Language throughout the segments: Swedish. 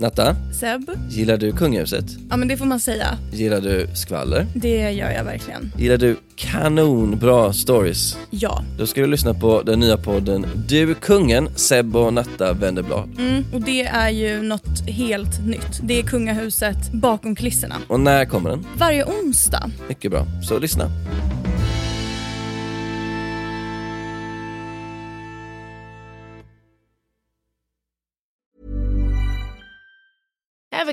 Natta? Seb? Gillar du kungahuset? Ja, men det får man säga. Gillar du skvaller? Det gör jag verkligen. Gillar du kanonbra stories? Ja. Då ska du lyssna på den nya podden Du kungen, Seb och Natta vänder blad. Och det är ju något helt nytt. Det är kungahuset bakom kulisserna. Och när kommer den? Varje onsdag. Mycket bra, så lyssna. Ever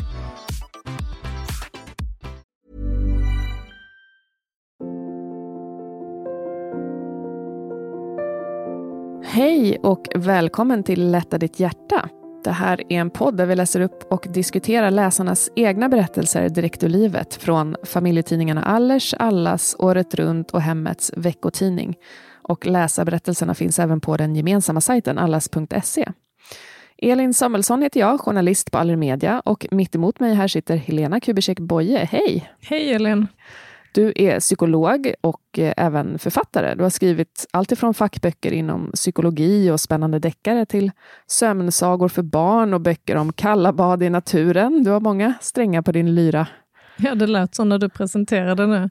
Hej och välkommen till Lätta ditt hjärta. Det här är en podd där vi läser upp och diskuterar läsarnas egna berättelser direkt ur livet från familjetidningarna Allers, Allas, Året runt och Hemmets veckotidning. Och läsarberättelserna finns även på den gemensamma sajten allas.se. Elin Samuelsson heter jag, journalist på Aller Media, och mitt emot mig här sitter Helena Kubicek-Boye. Hej! Hej Elin! Du är psykolog och även författare. Du har skrivit allt ifrån fackböcker inom psykologi och spännande deckare till sömnsagor för barn och böcker om kalla bad i naturen. Du har många strängar på din lyra. Ja, det lät så när du presenterade nu.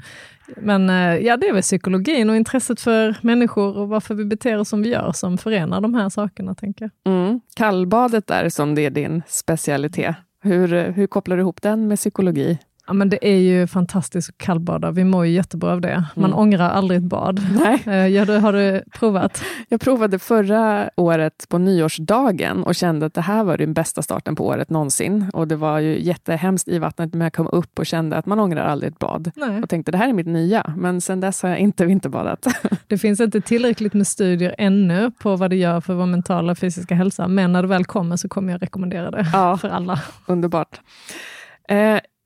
Men ja, det är väl psykologin och intresset för människor och varför vi beter oss som vi gör som förenar de här sakerna, tänker jag. Kallbadet är som det är din specialitet. Hur kopplar du ihop den med psykologi? Ja, men det är ju fantastiskt att kallbada. Vi mår ju jättebra av det. Man ångrar aldrig ett bad. Nej. Ja, har du provat? Jag provade förra året på nyårsdagen och kände att det här var den bästa starten på året någonsin. Och det var ju jättehemskt i vattnet, men jag kom upp och kände att man ångrar aldrig ett bad. Nej. Och tänkte, det här är mitt nya. Men sen dess har jag inte vinterbadat. Det finns inte tillräckligt med studier ännu på vad det gör för vår mentala och fysiska hälsa. Men när det väl kommer så kommer jag rekommendera det för alla. Underbart.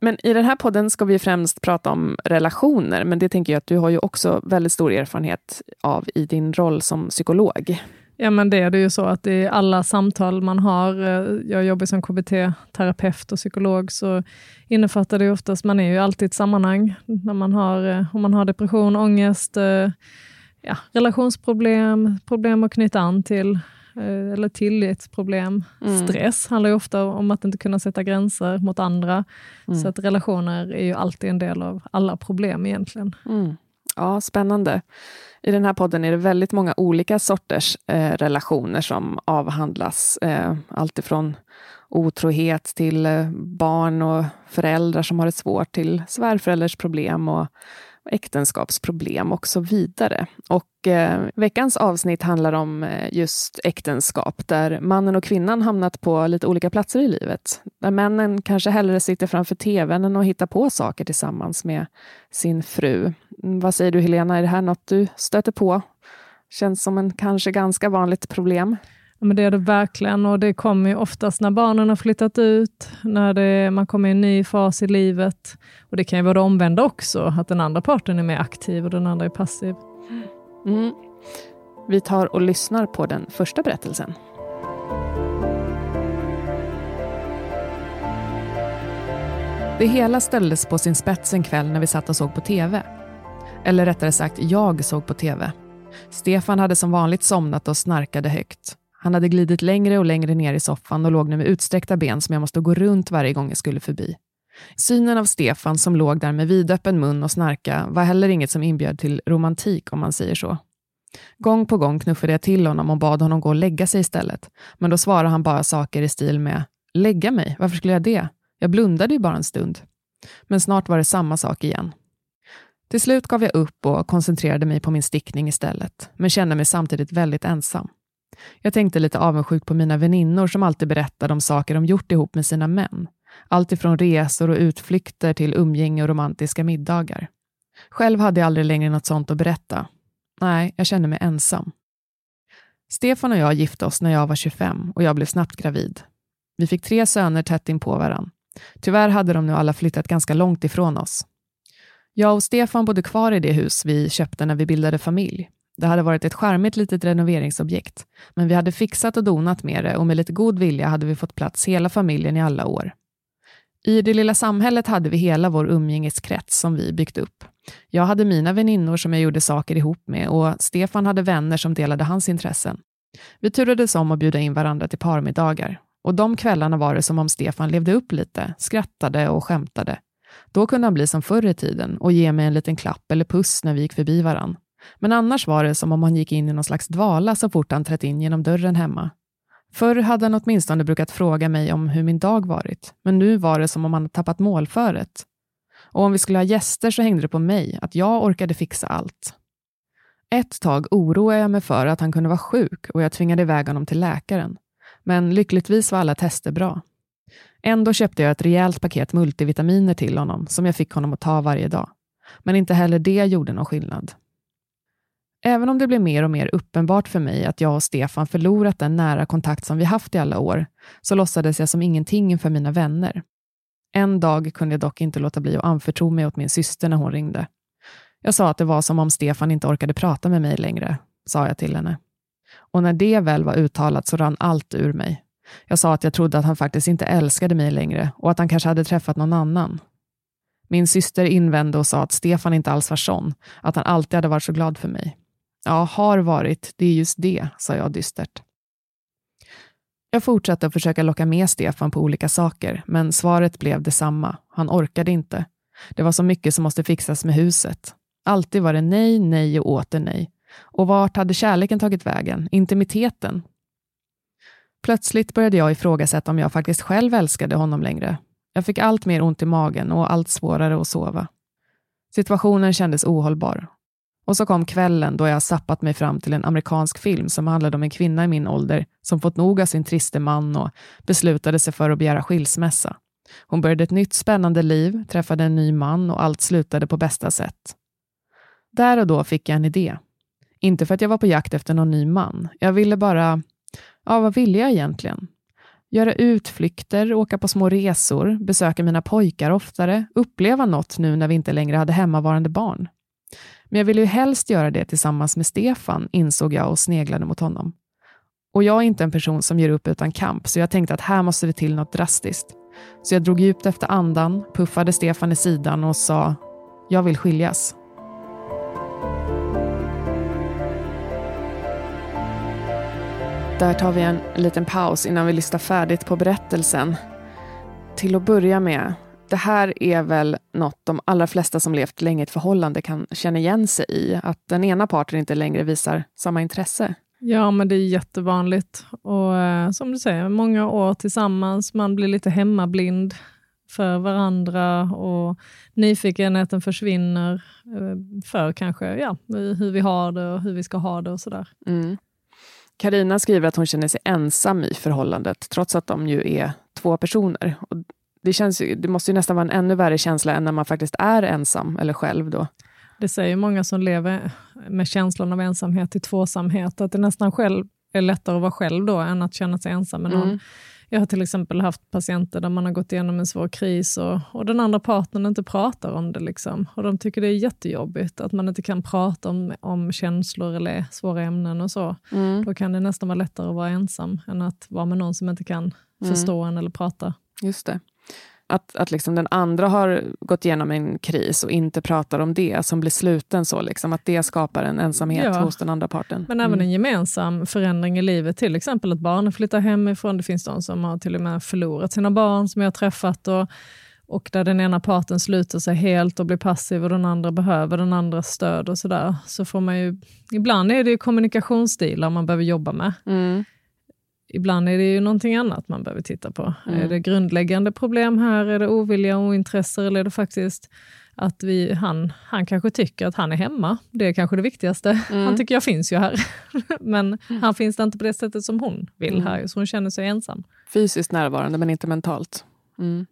Men i den här podden ska vi främst prata om relationer, men det tänker jag att du har ju också väldigt stor erfarenhet av i din roll som psykolog. Ja, men det är ju så att i alla samtal man har, jag jobbar som KBT-terapeut och psykolog, så innefattar det oftast, man är ju alltid i ett sammanhang när man har, om man har depression, ångest, ja, relationsproblem, problem att knyta an till, eller tillitsproblem. Stress handlar ju ofta om att inte kunna sätta gränser mot andra. Så att relationer är ju alltid en del av alla problem egentligen. Ja, spännande. I den här podden är det väldigt många olika sorters relationer som avhandlas. Allt ifrån otrohet till barn och föräldrar som har det svårt, till svärförälders problem och äktenskapsproblem och så vidare. Och veckans avsnitt handlar om just äktenskap, där mannen och kvinnan hamnat på lite olika platser i livet. Där männen kanske hellre sitter framför tvn och hittar på saker tillsammans med sin fru. Vad säger du, Helena? Är det här något du stöter på? Känns som en kanske ganska vanligt problem. Men det är det verkligen, och det kommer ju oftast när barnen har flyttat ut, när man kommer i en ny fas i livet. Och det kan ju vara det omvända också, att den andra parten är mer aktiv och den andra är passiv. Vi tar och lyssnar på den första berättelsen. Det hela ställdes på sin spets en kväll när vi satt och såg på tv. Eller rättare sagt, jag såg på tv. Stefan hade som vanligt somnat och snarkade högt. Han hade glidit längre och längre ner i soffan och låg nu med utsträckta ben som jag måste gå runt varje gång jag skulle förbi. Synen av Stefan som låg där med vidöppen mun och snarka var heller inget som inbjöd till romantik, om man säger så. Gång på gång knuffade jag till honom och bad honom gå och lägga sig istället. Men då svarade han bara saker i stil med: lägga mig, varför skulle jag det? Jag blundade ju bara en stund. Men snart var det samma sak igen. Till slut gav jag upp och koncentrerade mig på min stickning istället, men kände mig samtidigt väldigt ensam. Jag tänkte lite avundsjuk på mina väninnor som alltid berättade om saker de gjort ihop med sina män. Allt ifrån resor och utflykter till umgänge och romantiska middagar. Själv hade jag aldrig längre något sånt att berätta. Nej, jag kände mig ensam. Stefan och jag gifte oss när jag var 25 och jag blev snabbt gravid. Vi fick 3 söner tätt in på varann. Tyvärr hade de nu alla flyttat ganska långt ifrån oss. Jag och Stefan bodde kvar i det hus vi köpte när vi bildade familj. Det hade varit ett charmigt litet renoveringsobjekt, men vi hade fixat och donat med det och med lite god vilja hade vi fått plats hela familjen i alla år. I det lilla samhället hade vi hela vår umgängeskrets som vi byggt upp. Jag hade mina väninnor som jag gjorde saker ihop med och Stefan hade vänner som delade hans intressen. Vi turades om att bjuda in varandra till parmiddagar. Och de kvällarna var det som om Stefan levde upp lite, skrattade och skämtade. Då kunde han bli som förr i tiden och ge mig en liten klapp eller puss när vi gick förbi varann. Men annars var det som om han gick in i någon slags dvala så fort han trätt in genom dörren hemma. Förr hade han åtminstone brukat fråga mig om hur min dag varit, men nu var det som om han tappat målföret. Och om vi skulle ha gäster så hängde det på mig att jag orkade fixa allt. Ett tag oroade jag mig för att han kunde vara sjuk och jag tvingade iväg honom till läkaren. Men lyckligtvis var alla tester bra. Ändå köpte jag ett rejält paket multivitaminer till honom som jag fick honom att ta varje dag. Men inte heller det gjorde någon skillnad. Även om det blev mer och mer uppenbart för mig att jag och Stefan förlorat den nära kontakt som vi haft i alla år, så låtsades jag som ingenting inför mina vänner. En dag kunde jag dock inte låta bli att anförtro mig åt min syster när hon ringde. Jag sa att det var som om Stefan inte orkade prata med mig längre, sa jag till henne. Och när det väl var uttalat så rann allt ur mig. Jag sa att jag trodde att han faktiskt inte älskade mig längre och att han kanske hade träffat någon annan. Min syster invände och sa att Stefan inte alls var sån, att han alltid hade varit så glad för mig. Ja, har varit, det är just det, sa jag dystert. Jag fortsatte att försöka locka med Stefan på olika saker, men svaret blev detsamma. Han orkade inte. Det var så mycket som måste fixas med huset. Alltid var det nej, nej och åter nej. Och vart hade kärleken tagit vägen? Intimiteten? Plötsligt började jag ifrågasätta om jag faktiskt själv älskade honom längre. Jag fick allt mer ont i magen och allt svårare att sova. Situationen kändes ohållbar. Och så kom kvällen då jag sappat mig fram till en amerikansk film som handlade om en kvinna i min ålder som fått nog av sin triste man och beslutade sig för att begära skilsmässa. Hon började ett nytt spännande liv, träffade en ny man och allt slutade på bästa sätt. Där och då fick jag en idé. Inte för att jag var på jakt efter någon ny man. Jag ville bara, vad ville jag egentligen? Göra utflykter, åka på små resor, besöka mina pojkar oftare, uppleva något nu när vi inte längre hade hemmavarande barn. Men jag ville ju helst göra det tillsammans med Stefan, insåg jag och sneglade mot honom. Och jag är inte en person som ger upp utan kamp, så jag tänkte att här måste det till något drastiskt. Så jag drog djupt efter andan, puffade Stefan i sidan och sa, jag vill skiljas. Där tar vi en liten paus innan vi lyssnar färdigt på berättelsen. Till att börja med, det här är väl något de allra flesta som levt länge i ett förhållande kan känna igen sig i. Att den ena parten inte längre visar samma intresse. Ja, men det är jättevanligt. Och som du säger, många år tillsammans. Man blir lite hemmablind för varandra. Och nyfikenheten försvinner för kanske hur vi har det och hur vi ska ha det och sådär. Mm. Karina skriver att hon känner sig ensam i förhållandet trots att de ju är två personer. Och det måste ju nästan vara en ännu värre känsla än när man faktiskt är ensam eller själv då. Det säger ju många som lever med känslan av ensamhet i tvåsamhet att det nästan själv är lättare att vara själv då än att känna sig ensam med någon. Mm. Jag har till exempel haft patienter där man har gått igenom en svår kris och den andra partnern inte pratar om det liksom. Och de tycker det är jättejobbigt att man inte kan prata om känslor eller svåra ämnen och så. Mm. Då kan det nästan vara lättare att vara ensam än att vara med någon som inte kan förstå en eller prata. Just det. Att liksom den andra har gått igenom en kris och inte pratar om det som blir sluten så liksom, att det skapar en ensamhet hos den andra parten. Men även en gemensam förändring i livet, till exempel att barnen flyttar hemifrån. Det finns de som har till och med förlorat sina barn som jag har träffat och där den ena parten sluter sig helt och blir passiv och den andra behöver den andra stöd och sådär. Så får man ju, ibland är det ju kommunikationsstilar man behöver jobba med. Mm. Ibland är det ju någonting annat man behöver titta på. Mm. Är det grundläggande problem här? Är det ovilja och ointresse? Eller är det faktiskt att han kanske tycker att han är hemma? Det är kanske det viktigaste. Mm. Han tycker jag finns ju här. Men han finns inte på det sättet som hon vill här. Så hon känner sig ensam. Fysiskt närvarande men inte mentalt. Mm.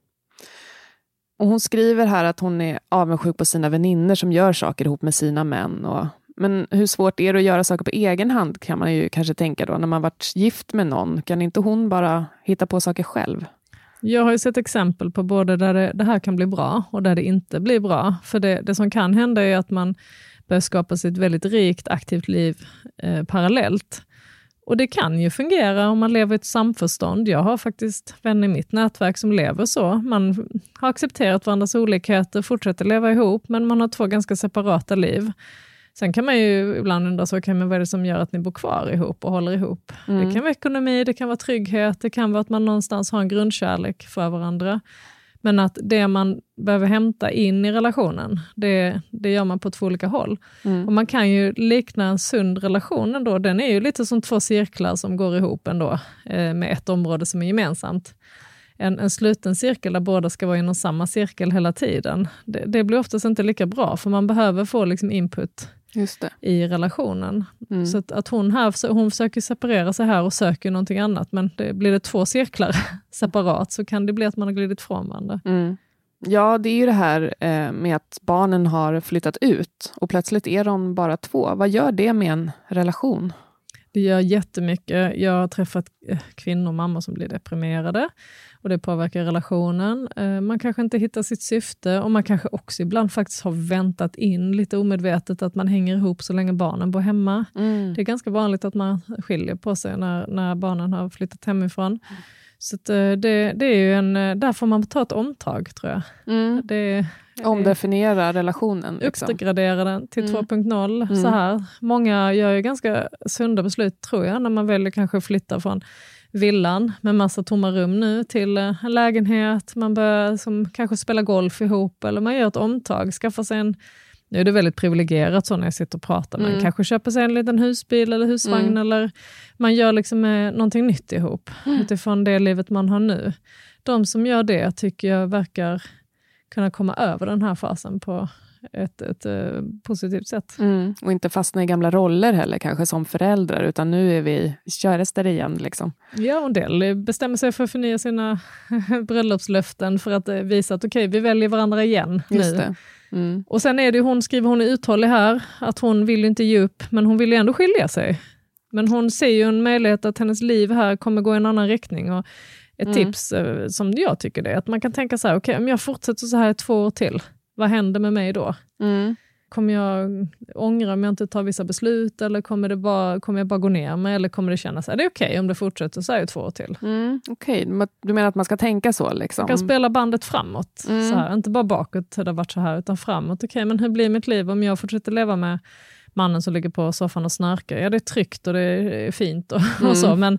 Och hon skriver här att hon är avundsjuk på sina väninner som gör saker ihop med sina män och... Men hur svårt är det att göra saker på egen hand kan man ju kanske tänka då. När man varit gift med någon, kan inte hon bara hitta på saker själv? Jag har ju sett exempel på både där det här kan bli bra och där det inte blir bra. För det som kan hända är att man börjar skapa sig ett väldigt rikt, aktivt liv parallellt. Och det kan ju fungera om man lever i ett samförstånd. Jag har faktiskt vänner i mitt nätverk som lever så. Man har accepterat varandras olikheter, fortsätter leva ihop, men man har två ganska separata liv. Sen kan man ju ibland undra så, okay, men vad är det som gör att ni bor kvar ihop och håller ihop? Mm. Det kan vara ekonomi, det kan vara trygghet, det kan vara att man någonstans har en grundkärlek för varandra. Men att det man behöver hämta in i relationen, det gör man på två olika håll. Mm. Och man kan ju likna en sund relation ändå. Den är ju lite som två cirklar som går ihop ändå med ett område som är gemensamt. En sluten cirkel där båda ska vara inom samma cirkel hela tiden. Det blir oftast inte lika bra, för man behöver få liksom input. Just det. I relationen. Mm. Så att hon försöker separera sig här och söker någonting annat, men blir det två cirklar separat så kan det bli att man har glidit från varandra. Mm. Ja, det är ju det här med att barnen har flyttat ut och plötsligt är de bara två. Vad gör det med en relation? Det gör jättemycket. Jag har träffat kvinnor och mammor som blir deprimerade och det påverkar relationen. Man kanske inte hittar sitt syfte och man kanske också ibland faktiskt har väntat in lite omedvetet att man hänger ihop så länge barnen bor hemma. Mm. Det är ganska vanligt att man skiljer på sig när barnen har flyttat hemifrån. Mm. Så att det är ju där får man ta ett omtag, tror jag. Mm. Omdefiniera relationen. Liksom. Uppgradera den till 2.0. Mm. Så här. Många gör ju ganska sunda beslut, tror jag, när man väljer kanske flytta från villan med massa tomma rum nu till en lägenhet. Man börjar som kanske spela golf ihop, eller man gör ett omtag, skaffar sig en... Nu är det väldigt privilegierat så när jag sitter och pratar. Man kanske köper sig en liten husbil eller husvagn. Eller man gör liksom någonting nytt ihop utifrån det livet man har nu. De som gör det tycker jag verkar kunna komma över den här fasen på ett positivt sätt. Mm. Och inte fastna i gamla roller heller kanske som föräldrar, utan nu är vi kärester igen liksom. Ja, och en del bestämmer sig för att förnya sina bröllopslöften för att visa att okej, vi väljer varandra igen nu. Just det. Mm. Och sen är det hon är uthållig här, att hon vill ju inte ge upp, men hon vill ju ändå skilja sig. Men hon ser ju en möjlighet att hennes liv här kommer gå i en annan riktning, och ett tips som jag tycker det är att man kan tänka så här, okej, om jag fortsätter så här i 2 år till, vad händer med mig då? Mm. Kommer jag ångra om jag inte tar vissa beslut, eller kommer jag bara gå ner mig, eller kommer det kännas att det är okej om det fortsätter så här i 2 år till? Mm, okej, du menar att man ska tänka så liksom? Man kan spela bandet framåt, så här. Inte bara bakåt, det har varit så här, utan framåt. Okej, men hur blir mitt liv om jag fortsätter leva med mannen som ligger på soffan och snarkar? Ja, det är tryggt och det är fint och så, men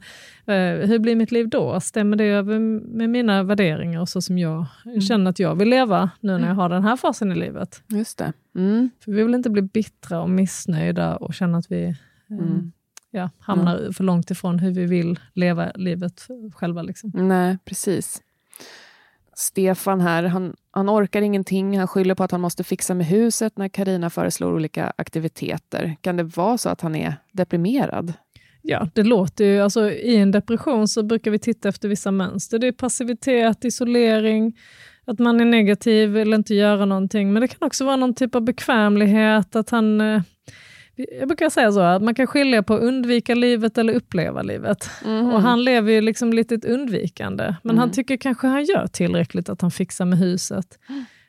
hur blir mitt liv då? Stämmer det över med mina värderingar och så som jag känner att jag vill leva nu när jag har den här fasen i livet? Just det. Mm. För vi vill inte bli bittra och missnöjda och känna att vi hamnar för långt ifrån hur vi vill leva livet själva liksom. Nej, precis. Stefan här, han orkar ingenting. Han skyller på att han måste fixa med huset när Karina föreslår olika aktiviteter. Kan det vara så att han är deprimerad? Ja, det låter ju. Alltså, i en depression så brukar vi titta efter vissa mönster. Det är passivitet, isolering, att man är negativ eller inte göra någonting. Men det kan också vara någon typ av bekvämlighet. Att han... Jag brukar säga så att man kan skilja på att undvika livet eller uppleva livet. Och han lever ju liksom lite ett undvikande. Men han tycker kanske han gör tillräckligt att han fixar med huset.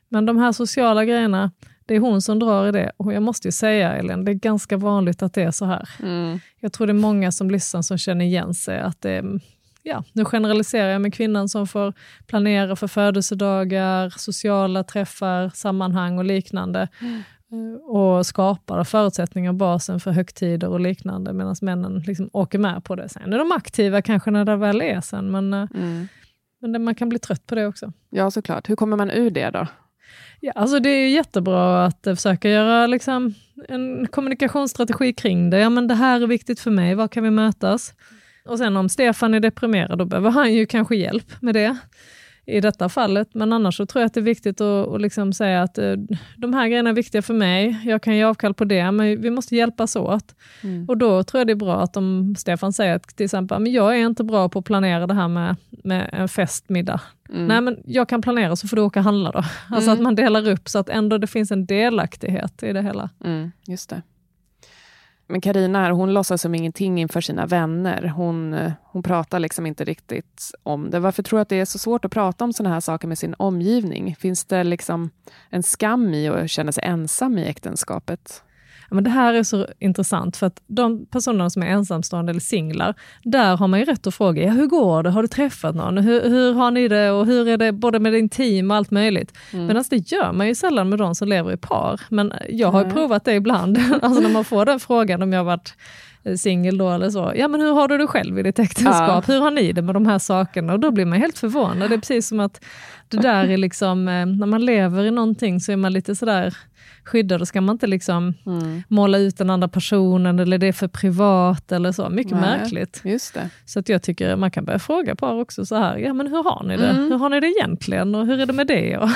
Men de här sociala grejerna, det är hon som drar i det. Och jag måste ju säga, Elin, det är ganska vanligt att det är så här. Jag tror det är många som lyssnar som känner igen sig att det är... Ja, nu generaliserar jag med kvinnan som får planera för födelsedagar, sociala träffar, sammanhang och liknande. Och skapar förutsättningar och basen för högtider och liknande, medan männen liksom åker med på det. Sen är de aktiva kanske när det väl är sen, men man kan bli trött på det också. Ja, såklart. Hur kommer man ur det då? Ja, alltså det är jättebra att försöka göra liksom en kommunikationsstrategi kring det. Ja, men det här är viktigt för mig, var kan vi mötas? Och sen om Stefan är deprimerad, då behöver han ju kanske hjälp med det i detta fallet. Men annars så tror jag att det är viktigt att liksom säga att de här grejerna är viktiga för mig. Jag kan ge avkall på det, men vi måste hjälpas åt. Och då tror jag det är bra att om Stefan säger att till exempel, men jag är inte bra på att planera det här med en festmiddag. Nej, men jag kan planera, så får du åka och handla då. Alltså att man delar upp så att ändå det finns en delaktighet i det hela. Just det. Men Karina här, hon låtsas som ingenting inför sina vänner. Hon pratar liksom inte riktigt om det. Varför tror du att det är så svårt att prata om sådana här saker med sin omgivning? Finns det liksom en skam i att känna sig ensam i äktenskapet? Ja, men det här är så intressant för att de personerna som är ensamstående eller singlar, där har man ju rätt att fråga, ja, hur går det? Har du träffat någon? Hur har ni det? Och hur är det både med din team och allt möjligt? Mm. Men alltså, det gör man ju sällan med de som lever i par. Men jag har ju provat det ibland. Alltså när man får den frågan om jag har varit singel då eller så. Ja, men hur har du det själv i ditt äktenskap? Ja. Hur har ni det med de här sakerna? Och då blir man helt förvånad. Det är precis som att det där är liksom, när man lever i någonting så är man lite sådär skyddad. Då ska man inte liksom måla ut den andra personen eller det är för privat eller så. Mycket märkligt. Just det. Så att jag tycker att man kan börja fråga par också så här, ja men hur har ni det? Hur har ni det egentligen? Och hur är det med det? Och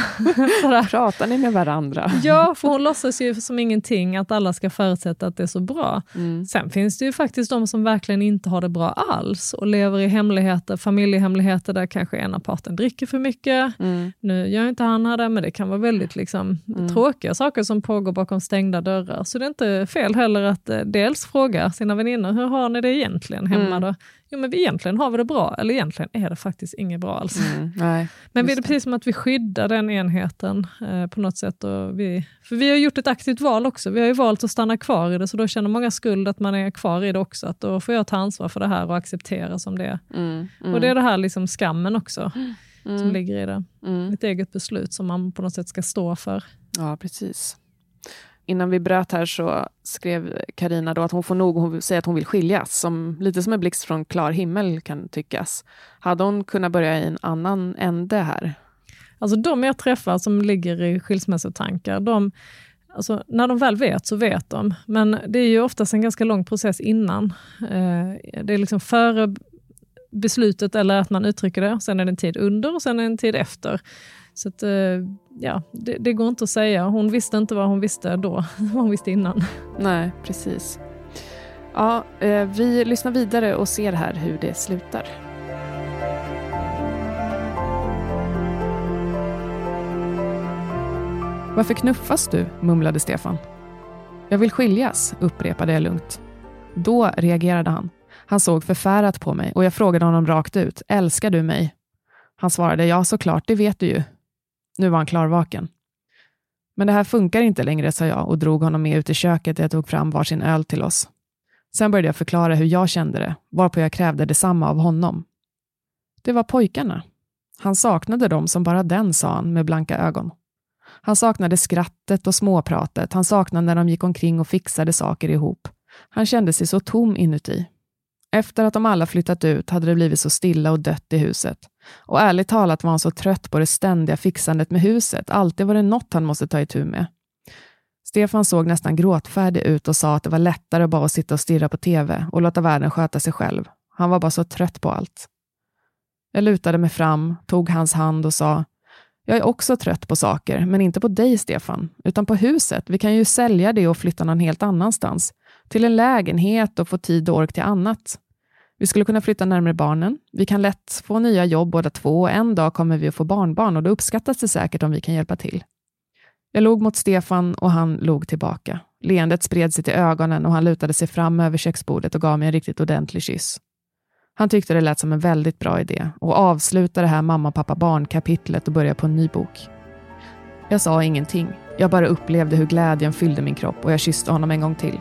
sådär. Pratar ni med varandra? Ja, för hon låtsas ju som ingenting att alla ska förutsätta att det är så bra. Mm. Sen finns det ju faktiskt de som verkligen inte har det bra alls och lever i hemligheter, familjehemligheter där kanske ena parten dricker för mycket. Mm. Nu gör inte han här det, men det kan vara väldigt liksom, tråkiga saker som pågår bakom stängda dörrar. Så det är inte fel heller att dels fråga sina vänner, hur har ni det egentligen hemma då? Jo, men egentligen har vi det bra, eller egentligen är det faktiskt inget bra alls. Nej, men det är precis som att vi skyddar den enheten på något sätt. Och vi har gjort ett aktivt val också. Vi har ju valt att stanna kvar i det, så då känner många skuld att man är kvar i det också. Att då får jag ta ansvar för det här och acceptera som det är. Och det är det här liksom skammen också som ligger i det. Ett eget beslut som man på något sätt ska stå för. Ja, precis. Innan vi bröt här så skrev Karina då att hon får nog, hon säger att hon vill skiljas. Lite som en blixt från klar himmel kan tyckas. Hade hon kunnat börja i en annan ände här? Alltså de jag träffar som ligger i skilsmässotankar, alltså, när de väl vet så vet de. Men det är ju oftast en ganska lång process innan. Det är liksom före beslutet eller att man uttrycker det. Sen är det en tid under och sen är det en tid efter. Så att, ja, det går inte att säga. Hon visste inte vad hon visste då. Vad hon visste innan. Nej, precis. Ja, vi lyssnar vidare och ser här hur det slutar. Varför knuffas du? Mumlade Stefan. Jag vill skiljas, upprepade jag lugnt. Då reagerade han. Han såg förfärat på mig och jag frågade honom rakt ut. Älskar du mig? Han svarade, ja såklart, det vet du ju. Nu var han klarvaken. Men det här funkar inte längre, sa jag och drog honom med ut i köket där jag tog fram varsin öl till oss. Sen började jag förklara hur jag kände det, varpå jag krävde detsamma av honom. Det var pojkarna. Han saknade dem som bara den, sa han med blanka ögon. Han saknade skrattet och småpratet. Han saknade när de gick omkring och fixade saker ihop. Han kände sig så tom inuti. Efter att de alla flyttat ut hade det blivit så stilla och dött i huset. Och ärligt talat var han så trött på det ständiga fixandet med huset. Alltid var det något han måste ta itu med. Stefan såg nästan gråtfärdig ut och sa att det var lättare bara att sitta och stirra på tv och låta världen sköta sig själv. Han var bara så trött på allt. Jag lutade mig fram, tog hans hand och sa, jag är också trött på saker, men inte på dig Stefan, utan på huset. Vi kan ju sälja det och flytta någon helt annanstans. Till en lägenhet och få tid och ork till annat. Vi skulle kunna flytta närmare barnen. Vi kan lätt få nya jobb båda två och en dag kommer vi att få barnbarn och då uppskattas det säkert om vi kan hjälpa till. Jag log mot Stefan och han log tillbaka. Leendet spred sig till ögonen och han lutade sig fram över köksbordet och gav mig en riktigt ordentlig kyss. Han tyckte det lät som en väldigt bra idé och avslutade det här mamma, pappa, barn kapitlet och började på en ny bok. Jag sa ingenting. Jag bara upplevde hur glädjen fyllde min kropp och jag kysste honom en gång till.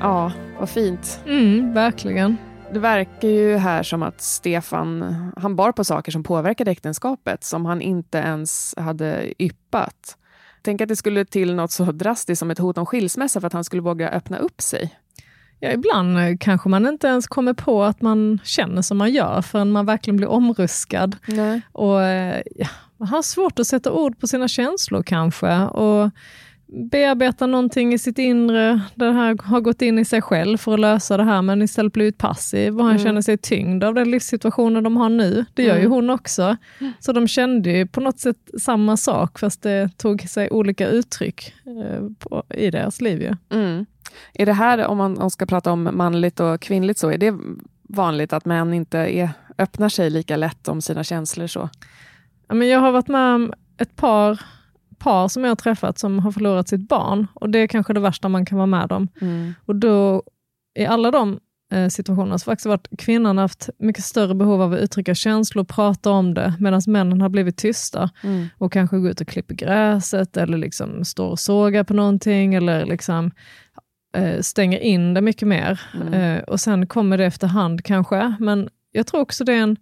Ja, vad fint. Mm, verkligen. Det verkar ju här som att Stefan, han bar på saker som påverkade äktenskapet som han inte ens hade yppat. Tänk att det skulle till något så drastiskt som ett hot om skilsmässa för att han skulle våga öppna upp sig. Ja, ibland kanske man inte ens kommer på att man känner som man gör förrän man verkligen blir omruskad. Nej. Och ja, man har svårt att sätta ord på sina känslor kanske och bearbeta någonting i sitt inre där han har gått in i sig själv för att lösa det här, men istället blivit passiv och han känner sig tyngd av den livssituationen de har nu. Det gör ju hon också. Så de kände ju på något sätt samma sak fast det tog sig olika uttryck i deras liv ju. Ja. Mm. Är det här, om man ska prata om manligt och kvinnligt så, är det vanligt att män inte öppnar sig lika lätt om sina känslor så? Ja, men jag har varit med om ett par som jag har träffat som har förlorat sitt barn. Och det är kanske det värsta man kan vara med om. Mm. Och då i alla de situationerna så har faktiskt varit kvinnan haft mycket större behov av att uttrycka känslor och prata om det. Medan männen har blivit tysta. Mm. Och kanske gå ut och klippa gräset eller liksom står och såga på någonting. Eller liksom stänger in det mycket mer. Och sen kommer det efterhand kanske. Men jag tror också det är en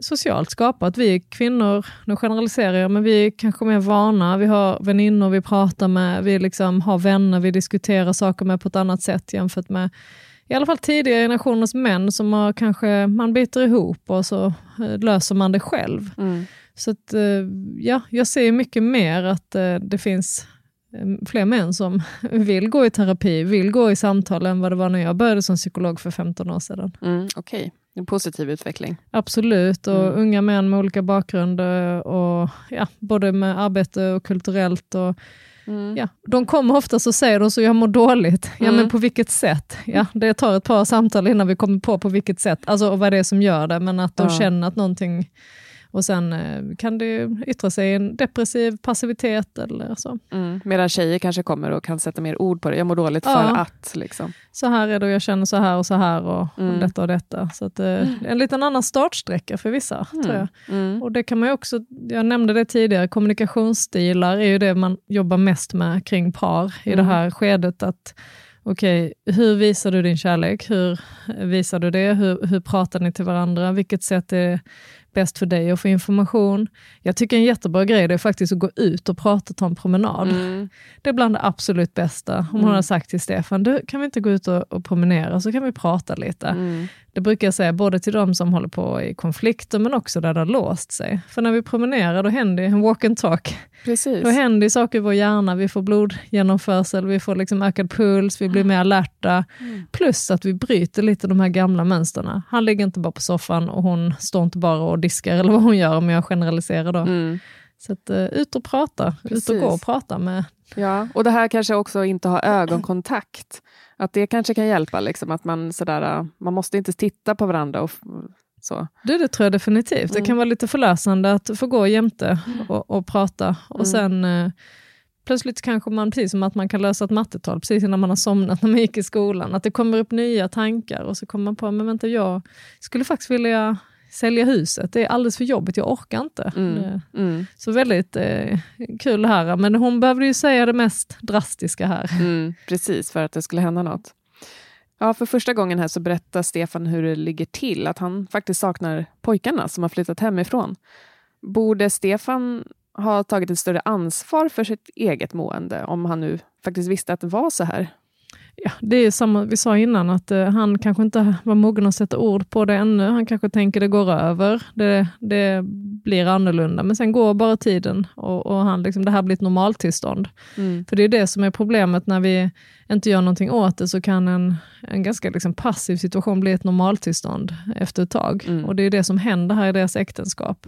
socialt skapat. Vi kvinnor, nu generaliserar jag, men vi är kanske mer vana. Vi har väninnor vi pratar med, vi liksom har vänner, vi diskuterar saker med på ett annat sätt jämfört med i alla fall tidigare generationers män som har, kanske man biter ihop och så löser man det själv. Mm. Så att, ja, jag ser mycket mer att det finns fler män som vill gå i terapi, vill gå i samtal än vad det var när jag började som psykolog för 15 år sedan. Mm, okej. En positiv utveckling. Absolut, och unga män med olika bakgrunder och ja, både med arbete och kulturellt och ja, de kommer ofta så säger de så jag mår dåligt. Ja, men på vilket sätt? Ja, det tar ett par samtal innan vi kommer på vilket sätt, alltså och vad det är som gör det, men att de känner att någonting, och sen kan det yttra sig i en depressiv passivitet eller så. Mm. Medan tjejer kanske kommer och kan sätta mer ord på det. Jag mår dåligt för att liksom. Så här är det och jag känner så här och detta och detta. Så att, en liten annan startsträcka för vissa tror jag. Mm. Och det kan man ju också, jag nämnde det tidigare, kommunikationsstilar är ju det man jobbar mest med kring par i det här skedet att Okej, hur visar du din kärlek? Hur visar du det? Hur pratar ni till varandra? Vilket sätt är bäst för dig att få information? Jag tycker en jättebra grej det är faktiskt att gå ut och prata och ta en promenad. Mm. Det är bland det absolut bästa. Om hon har sagt till Stefan, du, kan vi inte gå ut och promenera så kan vi prata lite. Mm. Det brukar jag säga både till de som håller på i konflikter men också där det har låst sig. För när vi promenerar då händer en walk and talk. Precis. Då händer saker i vår hjärna. Vi får blodgenomförsel, vi får liksom ökad puls, vi blir mer alerta. Mm. Plus att vi bryter lite de här gamla mönsterna. Han ligger inte bara på soffan och hon står inte bara och diskar eller vad hon gör om jag generaliserar då. Mm. Så att, ut och prata. Precis. Ut och gå och prata med. Ja, och det här kanske också inte ha ögonkontakt. Att det kanske kan hjälpa liksom, att man sådär, man måste inte titta på varandra och så. Det tror jag definitivt. Det kan vara lite förlösande att få gå jämte och prata och sen plötsligt kanske man, precis som att man kan lösa ett mattetal precis innan man har somnat när man gick i skolan, att det kommer upp nya tankar och så kommer man på, men vänta, jag skulle faktiskt vilja sälja huset, det är alldeles för jobbigt, jag orkar inte. Så väldigt kul här, men hon behövde ju säga det mest drastiska här. Precis, för att det skulle hända något. Ja, för första gången här så berättar Stefan hur det ligger till, att han faktiskt saknar pojkarna som har flyttat hemifrån. Borde Stefan ha tagit ett större ansvar för sitt eget mående om han nu faktiskt visste att det var så här? Ja, det är som vi sa innan att han kanske inte var mogen att sätta ord på det ännu. Han kanske tänker det går över. Det blir annorlunda. Men sen går bara tiden och han liksom, det här blir ett normaltillstånd. För det är det som är problemet när vi inte gör någonting åt det så kan en ganska liksom passiv situation bli ett normaltillstånd efter ett tag. Och det är det som händer här i deras äktenskap.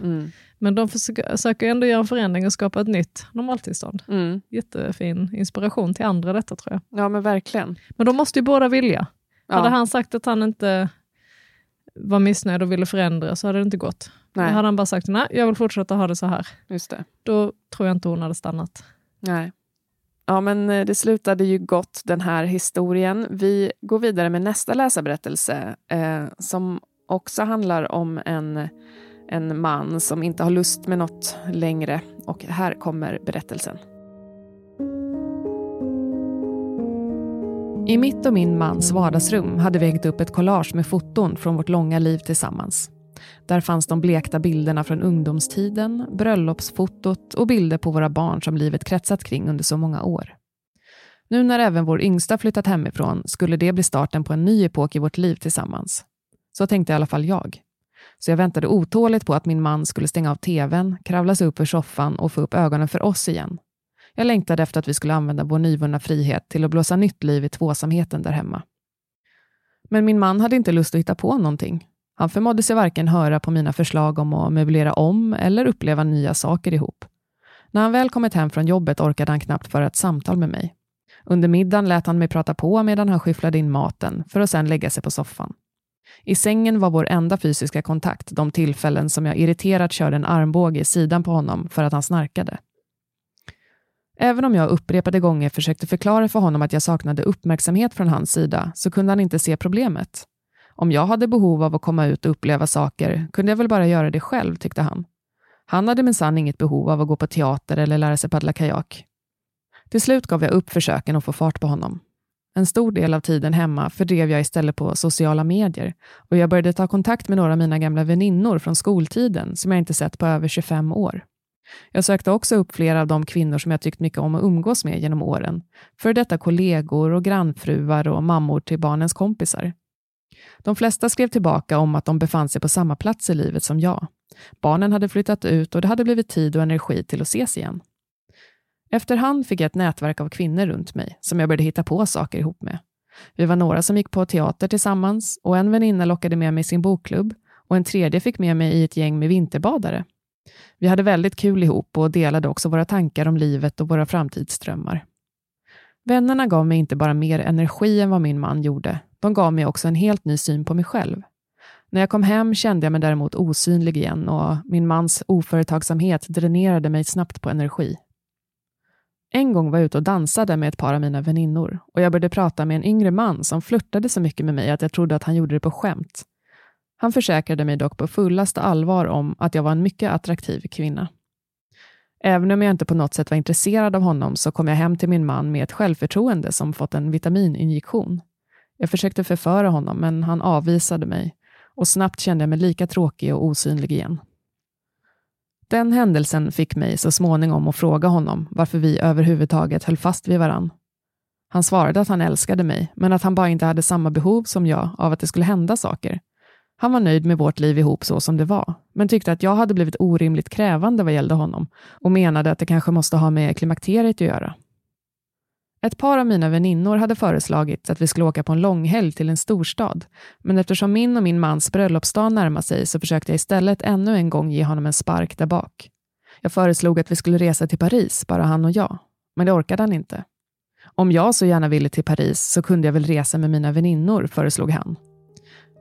Men de försöker ändå göra en förändring och skapa ett nytt normaltillstånd. Jättefin inspiration till andra detta tror jag. Ja men verkligen. Men de måste ju båda vilja. Ja. Hade han sagt att han inte var missnöjd och ville förändra så hade det inte gått. Nej. Hade han bara sagt nej, jag vill fortsätta ha det så här. Just det. Då tror jag inte hon hade stannat. Nej. Ja, men det slutade ju gott, den här historien. Vi går vidare med nästa läsarberättelse som också handlar om en man som inte har lust med något längre. Och här kommer berättelsen. I mitt och min mans vardagsrum hade vi hängt upp ett collage med foton från vårt långa liv tillsammans. Där fanns de blekta bilderna från ungdomstiden, bröllopsfotot och bilder på våra barn som livet kretsat kring under så många år. Nu när även vår yngsta flyttat hemifrån skulle det bli starten på en ny epok i vårt liv tillsammans. Så tänkte i alla fall jag. Så jag väntade otåligt på att min man skulle stänga av tvn, kravla sig upp ur soffan och få upp ögonen för oss igen. Jag längtade efter att vi skulle använda vår nyvunna frihet till att blåsa nytt liv i tvåsamheten där hemma. Men min man hade inte lust att hitta på någonting. Han förmådde sig varken höra på mina förslag om att möblera om eller uppleva nya saker ihop. När han väl kommit hem från jobbet orkade han knappt föra ett samtal med mig. Under middagen lät han mig prata på medan han skyfflade in maten för att sedan lägga sig på soffan. I sängen var vår enda fysiska kontakt de tillfällen som jag irriterat körde en armbåge i sidan på honom för att han snarkade. Även om jag upprepade gånger försökte förklara för honom att jag saknade uppmärksamhet från hans sida så kunde han inte se problemet. Om jag hade behov av att komma ut och uppleva saker kunde jag väl bara göra det själv, tyckte han. Han hade minsann inget behov av att gå på teater eller lära sig paddla kajak. Till slut gav jag upp försöken att få fart på honom. En stor del av tiden hemma fördrev jag istället på sociala medier och jag började ta kontakt med några av mina gamla väninnor från skoltiden som jag inte sett på över 25 år. Jag sökte också upp flera av de kvinnor som jag tyckt mycket om att umgås med genom åren. För detta kollegor och grannfruar och mammor till barnens kompisar. De flesta skrev tillbaka om att de befann sig på samma plats i livet som jag. Barnen hade flyttat ut och det hade blivit tid och energi till att ses igen. Efterhand fick jag ett nätverk av kvinnor runt mig som jag började hitta på saker ihop med. Vi var några som gick på teater tillsammans och en väninna lockade med mig i sin bokklubb och en tredje fick med mig i ett gäng med vinterbadare. Vi hade väldigt kul ihop och delade också våra tankar om livet och våra framtidsdrömmar. Vännerna gav mig inte bara mer energi än vad min man gjorde. De gav mig också en helt ny syn på mig själv. När jag kom hem kände jag mig däremot osynlig igen och min mans oföretagsamhet dränerade mig snabbt på energi. En gång var jag ute och dansade med ett par av mina väninnor och jag började prata med en yngre man som flörtade så mycket med mig att jag trodde att han gjorde det på skämt. Han försäkrade mig dock på fullaste allvar om att jag var en mycket attraktiv kvinna. Även om jag inte på något sätt var intresserad av honom så kom jag hem till min man med ett självförtroende som fått en vitamininjektion. Jag försökte förföra honom men han avvisade mig och snabbt kände jag mig lika tråkig och osynlig igen. Den händelsen fick mig så småningom att fråga honom varför vi överhuvudtaget höll fast vid varann. Han svarade att han älskade mig men att han bara inte hade samma behov som jag av att det skulle hända saker. Han var nöjd med vårt liv ihop så som det var, men tyckte att jag hade blivit orimligt krävande vad gällde honom och menade att det kanske måste ha med klimakteriet att göra. Ett par av mina väninnor hade föreslagit att vi skulle åka på en långhelg till en storstad, men eftersom min och min mans bröllopsdag närmade sig så försökte jag istället ännu en gång ge honom en spark där bak. Jag föreslog att vi skulle resa till Paris, bara han och jag, men det orkade han inte. Om jag så gärna ville till Paris så kunde jag väl resa med mina väninnor, föreslog han.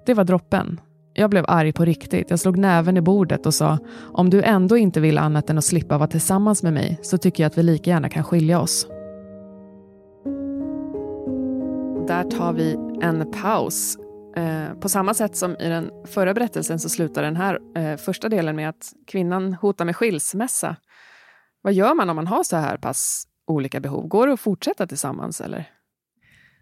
Det var droppen. Jag blev arg på riktigt. Jag slog näven i bordet och sa: om du ändå inte vill annat än att slippa vara tillsammans med mig så tycker jag att vi lika gärna kan skilja oss. Där tar vi en paus. På samma sätt som i den förra berättelsen så slutar den här första delen med att kvinnan hotar med skilsmässa. Vad gör man om man har så här pass olika behov? Går det att fortsätta tillsammans eller?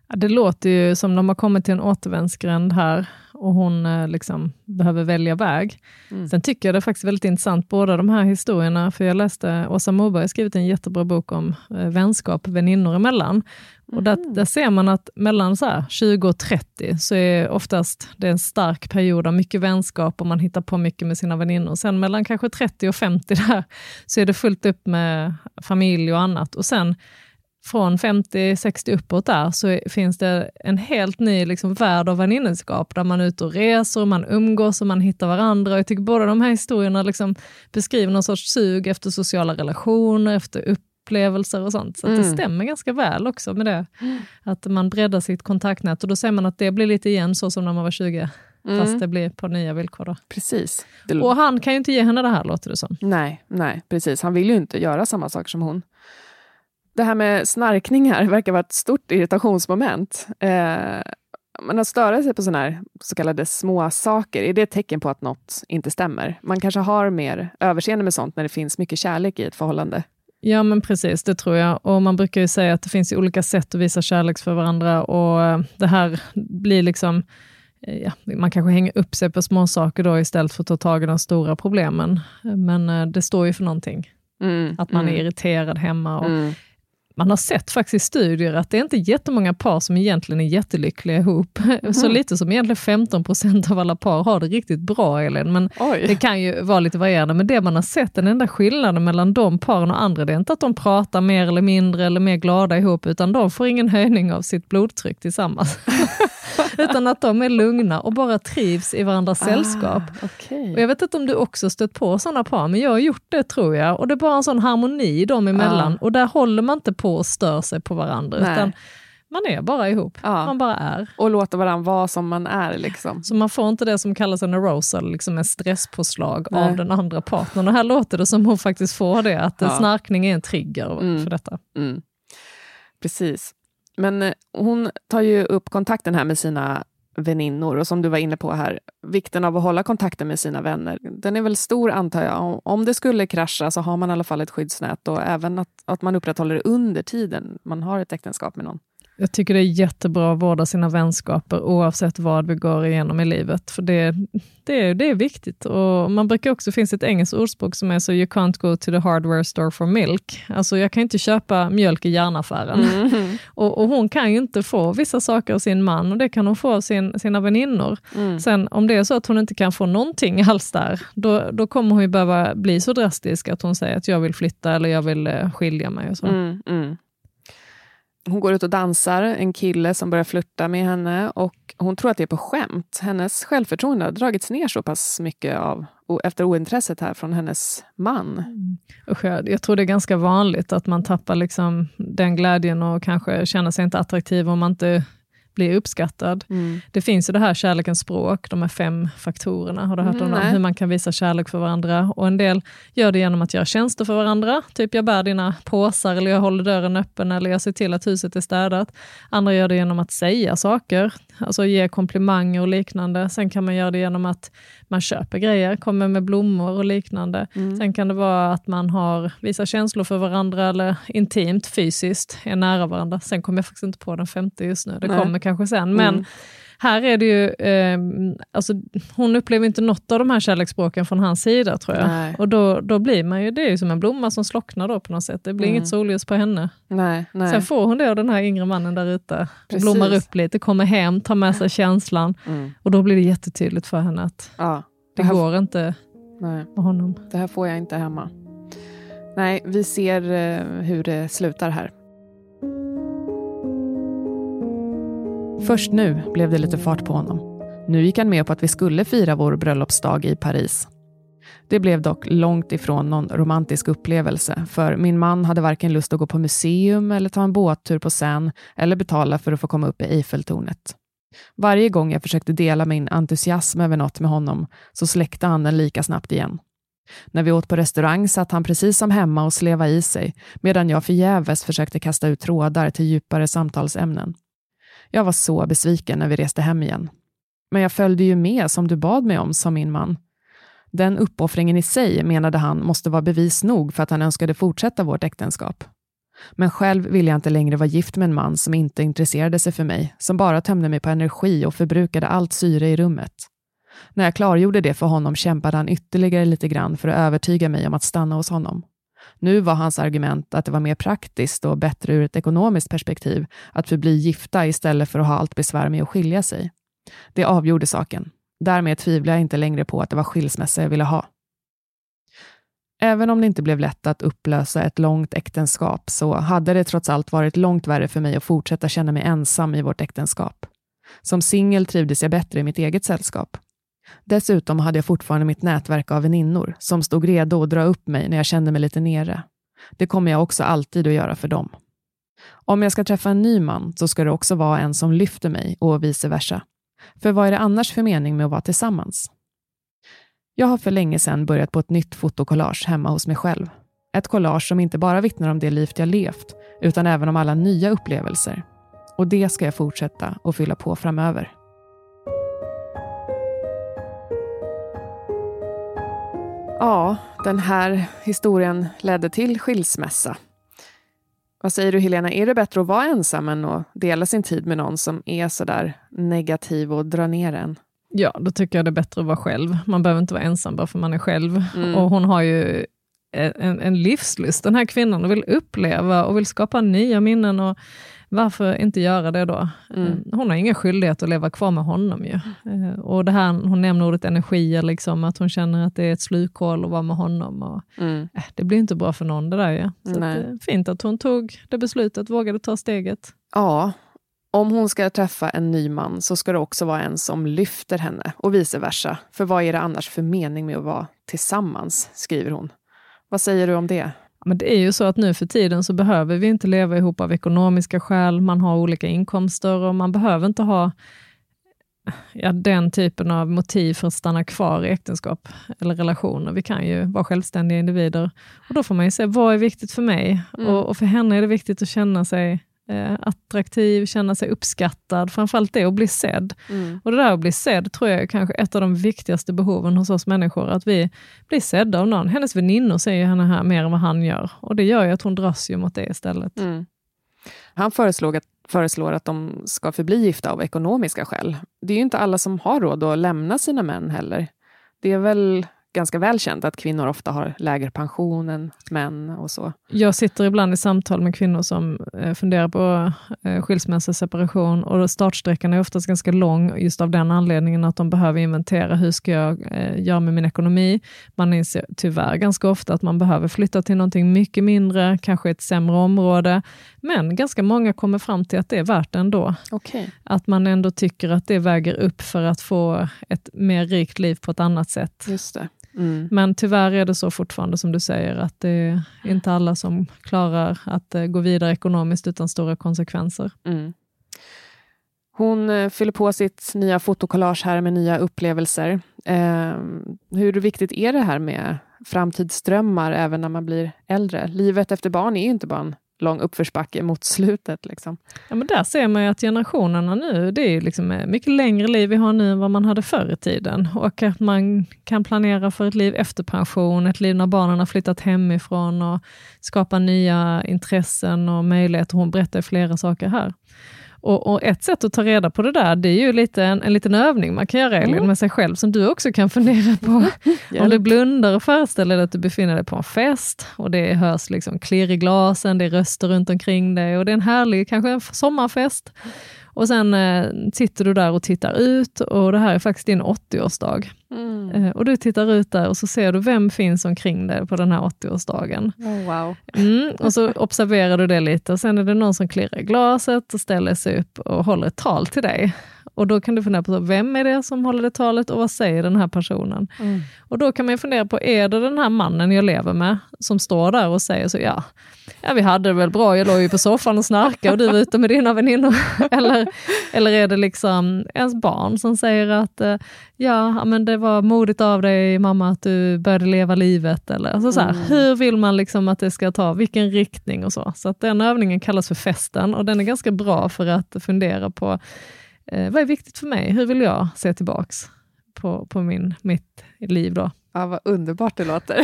Ja, det låter ju som de har kommit till en återvändsgränd här och hon liksom behöver välja väg. Mm. Sen tycker jag det är faktiskt väldigt intressant båda de här historierna, för jag läste Åsa Moberg skrivit en jättebra bok om vänskap väninnor emellan. Och där ser man att mellan så här 20 och 30 så är oftast det är en stark period av mycket vänskap och man hittar på mycket med sina väninnor. Sen mellan kanske 30 och 50 där så är det fullt upp med familj och annat. Och sen från 50-60 uppåt där så finns det en helt ny liksom värld av väninskap där man är ute och reser, man umgås och man hittar varandra. Och jag tycker båda de här historierna liksom beskriver någon sorts sug efter sociala relationer, efter upplevelser och sånt. Så att det stämmer ganska väl också med det. Att man breddar sitt kontaktnät och då ser man att det blir lite igen så som när man var 20. Fast det blir på nya villkor då. Precis. Och han kan ju inte ge henne det här, låter det som. Nej, precis. Han vill ju inte göra samma sak som hon. Det här med snarkningar verkar vara ett stort irritationsmoment. Men att störa sig på sådana här så kallade små saker, är det ett tecken på att något inte stämmer? Man kanske har mer överseende med sånt när det finns mycket kärlek i ett förhållande. Ja, men precis, det tror jag. Och man brukar ju säga att det finns olika sätt att visa kärlek för varandra. Och det här blir liksom... Ja, man kanske hänger upp sig på små saker då istället för att ta tag i de stora problemen. Men det står ju för någonting. Att man är irriterad hemma. Och man har sett faktiskt studier att det är inte jättemånga par som egentligen är jättelyckliga ihop. Så lite som egentligen 15% av alla par har det riktigt bra, Elin. Men det kan ju vara lite varierande. Men det man har sett, den enda skillnaden mellan de paren och andra, det är inte att de pratar mer eller mindre eller mer glada ihop, utan de får ingen höjning av sitt blodtryck tillsammans. Utan att de är lugna och bara trivs i varandras sällskap. Okay. Och jag vet inte om du också stött på sådana par, men jag har gjort det, tror jag. Och det är bara en sån harmoni dem emellan. Och där håller man inte på och stör sig på varandra. Nej. Utan man är bara ihop. Man bara är. Och låter varandra vara som man är. Liksom. Så man får inte det som kallas en arousal, liksom en stresspåslag av den andra partnern. Och här låter det som hon faktiskt får det. Att snarkning är en trigger för detta. Mm. Precis. Men hon tar ju upp kontakten här med sina väninnor, och som du var inne på här, vikten av att hålla kontakten med sina vänner, den är väl stor, antar jag. Om det skulle krascha så har man i alla fall ett skyddsnät, och även att man upprätthåller det under tiden man har ett äktenskap med någon. Jag tycker det är jättebra att vårda sina vänskaper oavsett vad vi går igenom i livet, för det är viktigt. Och man brukar också, finns ett engelskt ordspråk som är så: you can't go to the hardware store for milk. Alltså, jag kan inte köpa mjölk i järnaffären. Och hon kan ju inte få vissa saker av sin man, och det kan hon få av sina väninnor. Sen om det är så att hon inte kan få någonting alls där, då kommer hon ju behöva bli så drastisk att hon säger att jag vill flytta eller jag vill skilja mig och så. Hon går ut och dansar, en kille som börjar flirta med henne, och hon tror att det är på skämt. Hennes självförtroende har dragits ner så pass mycket efter ointresset här från hennes man. Jag tror det är ganska vanligt att man tappar liksom den glädjen och kanske känner sig inte attraktiv om man inte blir uppskattad. Det finns ju det här kärlekens språk, de här 5 faktorerna. Har du hört om dem? Hur man kan visa kärlek för varandra. Och en del gör det genom att göra tjänster för varandra. Typ jag bär dina påsar, eller jag håller dörren öppen, eller jag ser till att huset är städat. Andra gör det genom att säga saker. Alltså ge komplimanger och liknande. Sen kan man göra det genom att man köper grejer, kommer med blommor och liknande. Sen kan det vara att man har vissa känslor för varandra, eller intimt, fysiskt, är nära varandra. Sen kommer jag faktiskt inte på den 5:e just nu. Det kommer kanske sen. Men här är det ju... alltså, hon upplever inte något av de här kärleksspråken från hans sida, tror jag. Nej. Och då blir man ju... Det är ju som en blomma som slocknar då på något sätt. Det blir inget solljus på henne. Nej. Sen får hon då den här yngre mannen där ute. Blommar upp lite, kommer hem, tar med sig känslan. Och då blir det jättetydligt för henne att det går inte med honom. Det här får jag inte hemma. Nej, vi ser hur det slutar här. Först nu blev det lite fart på honom. Nu gick han med på att vi skulle fira vår bröllopsdag i Paris. Det blev dock långt ifrån någon romantisk upplevelse, för min man hade varken lust att gå på museum eller ta en båttur på Seine eller betala för att få komma upp i Eiffeltornet. Varje gång jag försökte dela min entusiasm över något med honom så släckte han den lika snabbt igen. När vi åt på restaurang satt han precis som hemma och sleva i sig, medan jag förgäves försökte kasta ut trådar till djupare samtalsämnen. Jag var så besviken när vi reste hem igen. Men jag följde ju med som du bad mig om, sa min man. Den uppoffringen i sig, menade han, måste vara bevis nog för att han önskade fortsätta vårt äktenskap. Men själv ville jag inte längre vara gift med en man som inte intresserade sig för mig, som bara tömde mig på energi och förbrukade allt syre i rummet. När jag klargjorde det för honom kämpade han ytterligare lite grann för att övertyga mig om att stanna hos honom. Nu var hans argument att det var mer praktiskt och bättre ur ett ekonomiskt perspektiv att förbli gifta istället för att ha allt besvär med att skilja sig. Det avgjorde saken. Därmed tvivlade jag inte längre på att det var skilsmässa jag ville ha. Även om det inte blev lätt att upplösa ett långt äktenskap, så hade det trots allt varit långt värre för mig att fortsätta känna mig ensam i vårt äktenskap. Som singel trivdes jag bättre i mitt eget sällskap. Dessutom hade jag fortfarande mitt nätverk av väninnor som stod redo att dra upp mig när jag kände mig lite nere. Det kommer jag också alltid att göra för dem. Om jag ska träffa en ny man så ska det också vara en som lyfter mig, och vice versa. För vad är det annars för mening med att vara tillsammans? Jag har för länge sedan börjat på ett nytt fotokollage hemma hos mig själv. Ett collage som inte bara vittnar om det livet jag levt, utan även om alla nya upplevelser. Och det ska jag fortsätta och fylla på framöver. Ja, den här historien ledde till skilsmässa. Vad säger du, Helena? Är det bättre att vara ensam än att dela sin tid med någon som är så där negativ och drar ner en? Ja, då tycker jag det är bättre att vara själv. Man behöver inte vara ensam bara för man är själv. Mm. Och hon har ju en livslust. Den här kvinnan vill uppleva och vill skapa nya minnen. Och varför inte göra det då? Mm. Hon har ingen skyldighet att leva kvar med honom ju. Mm. Och det här, hon nämner ordet energi, liksom, att hon känner att det är ett slukhål att vara med honom. Och, det blir inte bra för någon det där ju. Så det är fint att hon tog det beslutet, vågade ta steget. Ja, om hon ska träffa en ny man så ska det också vara en som lyfter henne och vice versa. För vad är det annars för mening med att vara tillsammans, skriver hon. Vad säger du om det? Men det är ju så att nu för tiden så behöver vi inte leva ihop av ekonomiska skäl. Man har olika inkomster och man behöver inte ha den typen av motiv för att stanna kvar i äktenskap eller relationer. Vi kan ju vara självständiga individer. Och då får man ju se vad är viktigt för mig. Mm. Och för henne är det viktigt att känna sig attraktiv, känna sig uppskattad, framförallt det att bli sedd. Mm. Och det där att bli sedd tror jag är kanske ett av de viktigaste behoven hos oss människor, att vi blir sedda av någon. Hennes väninnor säger henne här mer än vad han gör, och det gör ju att hon dras ju mot det istället. Mm. Han föreslår att de ska förbli gifta av ekonomiska skäl. Det är ju inte alla som har råd att lämna sina män heller. Det är väl ganska välkänt att kvinnor ofta har lägre pension än män och så. Jag sitter ibland i samtal med kvinnor som funderar på skilsmässa, separation, och startsträckan är oftast ganska lång just av den anledningen att de behöver inventera hur ska jag göra med min ekonomi. Man inser tyvärr ganska ofta att man behöver flytta till någonting mycket mindre, kanske ett sämre område, men ganska många kommer fram till att det är värt det ändå. Okay. Att man ändå tycker att det väger upp för att få ett mer rikt liv på ett annat sätt. Just det. Mm. Men tyvärr är det så fortfarande som du säger att det är inte alla som klarar att gå vidare ekonomiskt utan stora konsekvenser. Mm. Hon fyller på sitt nya fotokollage här med nya upplevelser. Hur viktigt är det här med framtidsdrömmar även när man blir äldre? Livet efter barn är ju inte bara en lång uppförsbacke mot slutet. Liksom. Ja, men där ser man ju att generationerna nu, det är liksom mycket längre liv vi har nu än vad man hade förr i tiden. Och att man kan planera för ett liv efter pension, ett liv när barnen har flyttat hemifrån och skapa nya intressen och möjligheter. Hon berättar flera saker här. Och ett sätt att ta reda på det där, det är ju lite en liten övning man kan göra med sig själv som du också kan fundera på. Om du blundar och föreställer dig att du befinner dig på en fest och det hörs liksom klirr i glasen, det är röster runt omkring dig och det är en härlig, kanske en sommarfest. Och sen sitter du där och tittar ut och det här är faktiskt din 80-årsdag. Mm. Och du tittar ut där och så ser du vem finns omkring dig på den här 80-årsdagen. Oh, wow. Och så observerar du det lite och sen är det någon som klirrar glaset och ställer sig upp och håller ett tal till dig. Och då kan du fundera på vem är det som håller det talet och vad säger den här personen. Mm. Och då kan man ju fundera på, är det den här mannen jag lever med som står där och säger så ja vi hade det väl bra, jag låg ju på soffan och snarkade och du var ute med dina väninnor. Eller är det liksom ens barn som säger att ja men det var modigt av dig mamma att du började leva livet. Eller, alltså så här, hur vill man liksom att det ska ta, vilken riktning och så. Så att den övningen kallas för festen och den är ganska bra för att fundera på vad är viktigt för mig? Hur vill jag se tillbaks på mitt liv då? Ja, vad underbart det låter.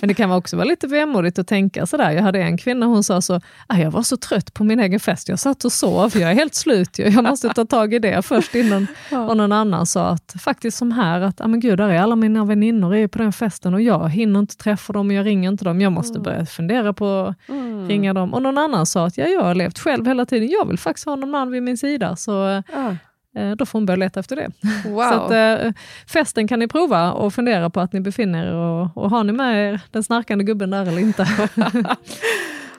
Men det kan också vara lite vemodigt att tänka sådär. Jag hade en kvinna, hon sa så, jag var så trött på min egen fest. Jag satt och sov, jag är helt slut. Jag måste ta tag i det först innan. Och någon annan sa att faktiskt som här, att men gud, där är alla mina väninnor är på den festen och jag hinner inte träffa dem och jag ringer inte dem. Jag måste börja fundera på att ringa dem. Och någon annan sa att jag har levt själv hela tiden. Jag vill faktiskt ha någon man vid min sida. Så... Då får hon börja leta efter det. Wow. Så att, festen kan ni prova och fundera på att ni befinner er och har ni med er den snarkande gubben där eller inte.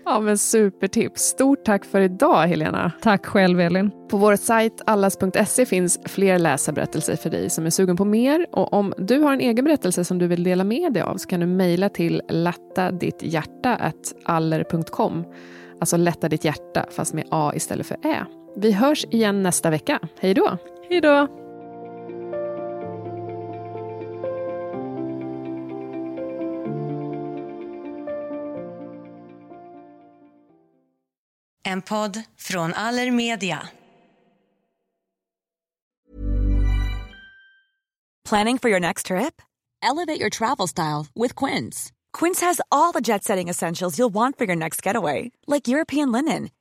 Ja, men supertips. Stort tack för idag, Helena. Tack själv, Elin. På vår sajt allas.se finns fler läsarberättelser för dig som är sugen på mer. Och om du har en egen berättelse som du vill dela med dig av så kan du mejla till lättaditthjärta@aller.com. Alltså lätta ditt hjärta fast med A istället för Ä. Vi hörs igen nästa vecka. Hej då! Hej då! En podd från Aller Media. Planning for your next trip? Elevate your travel style with Quince. Quince has all the jet-setting essentials you'll want for your next getaway, like European linen,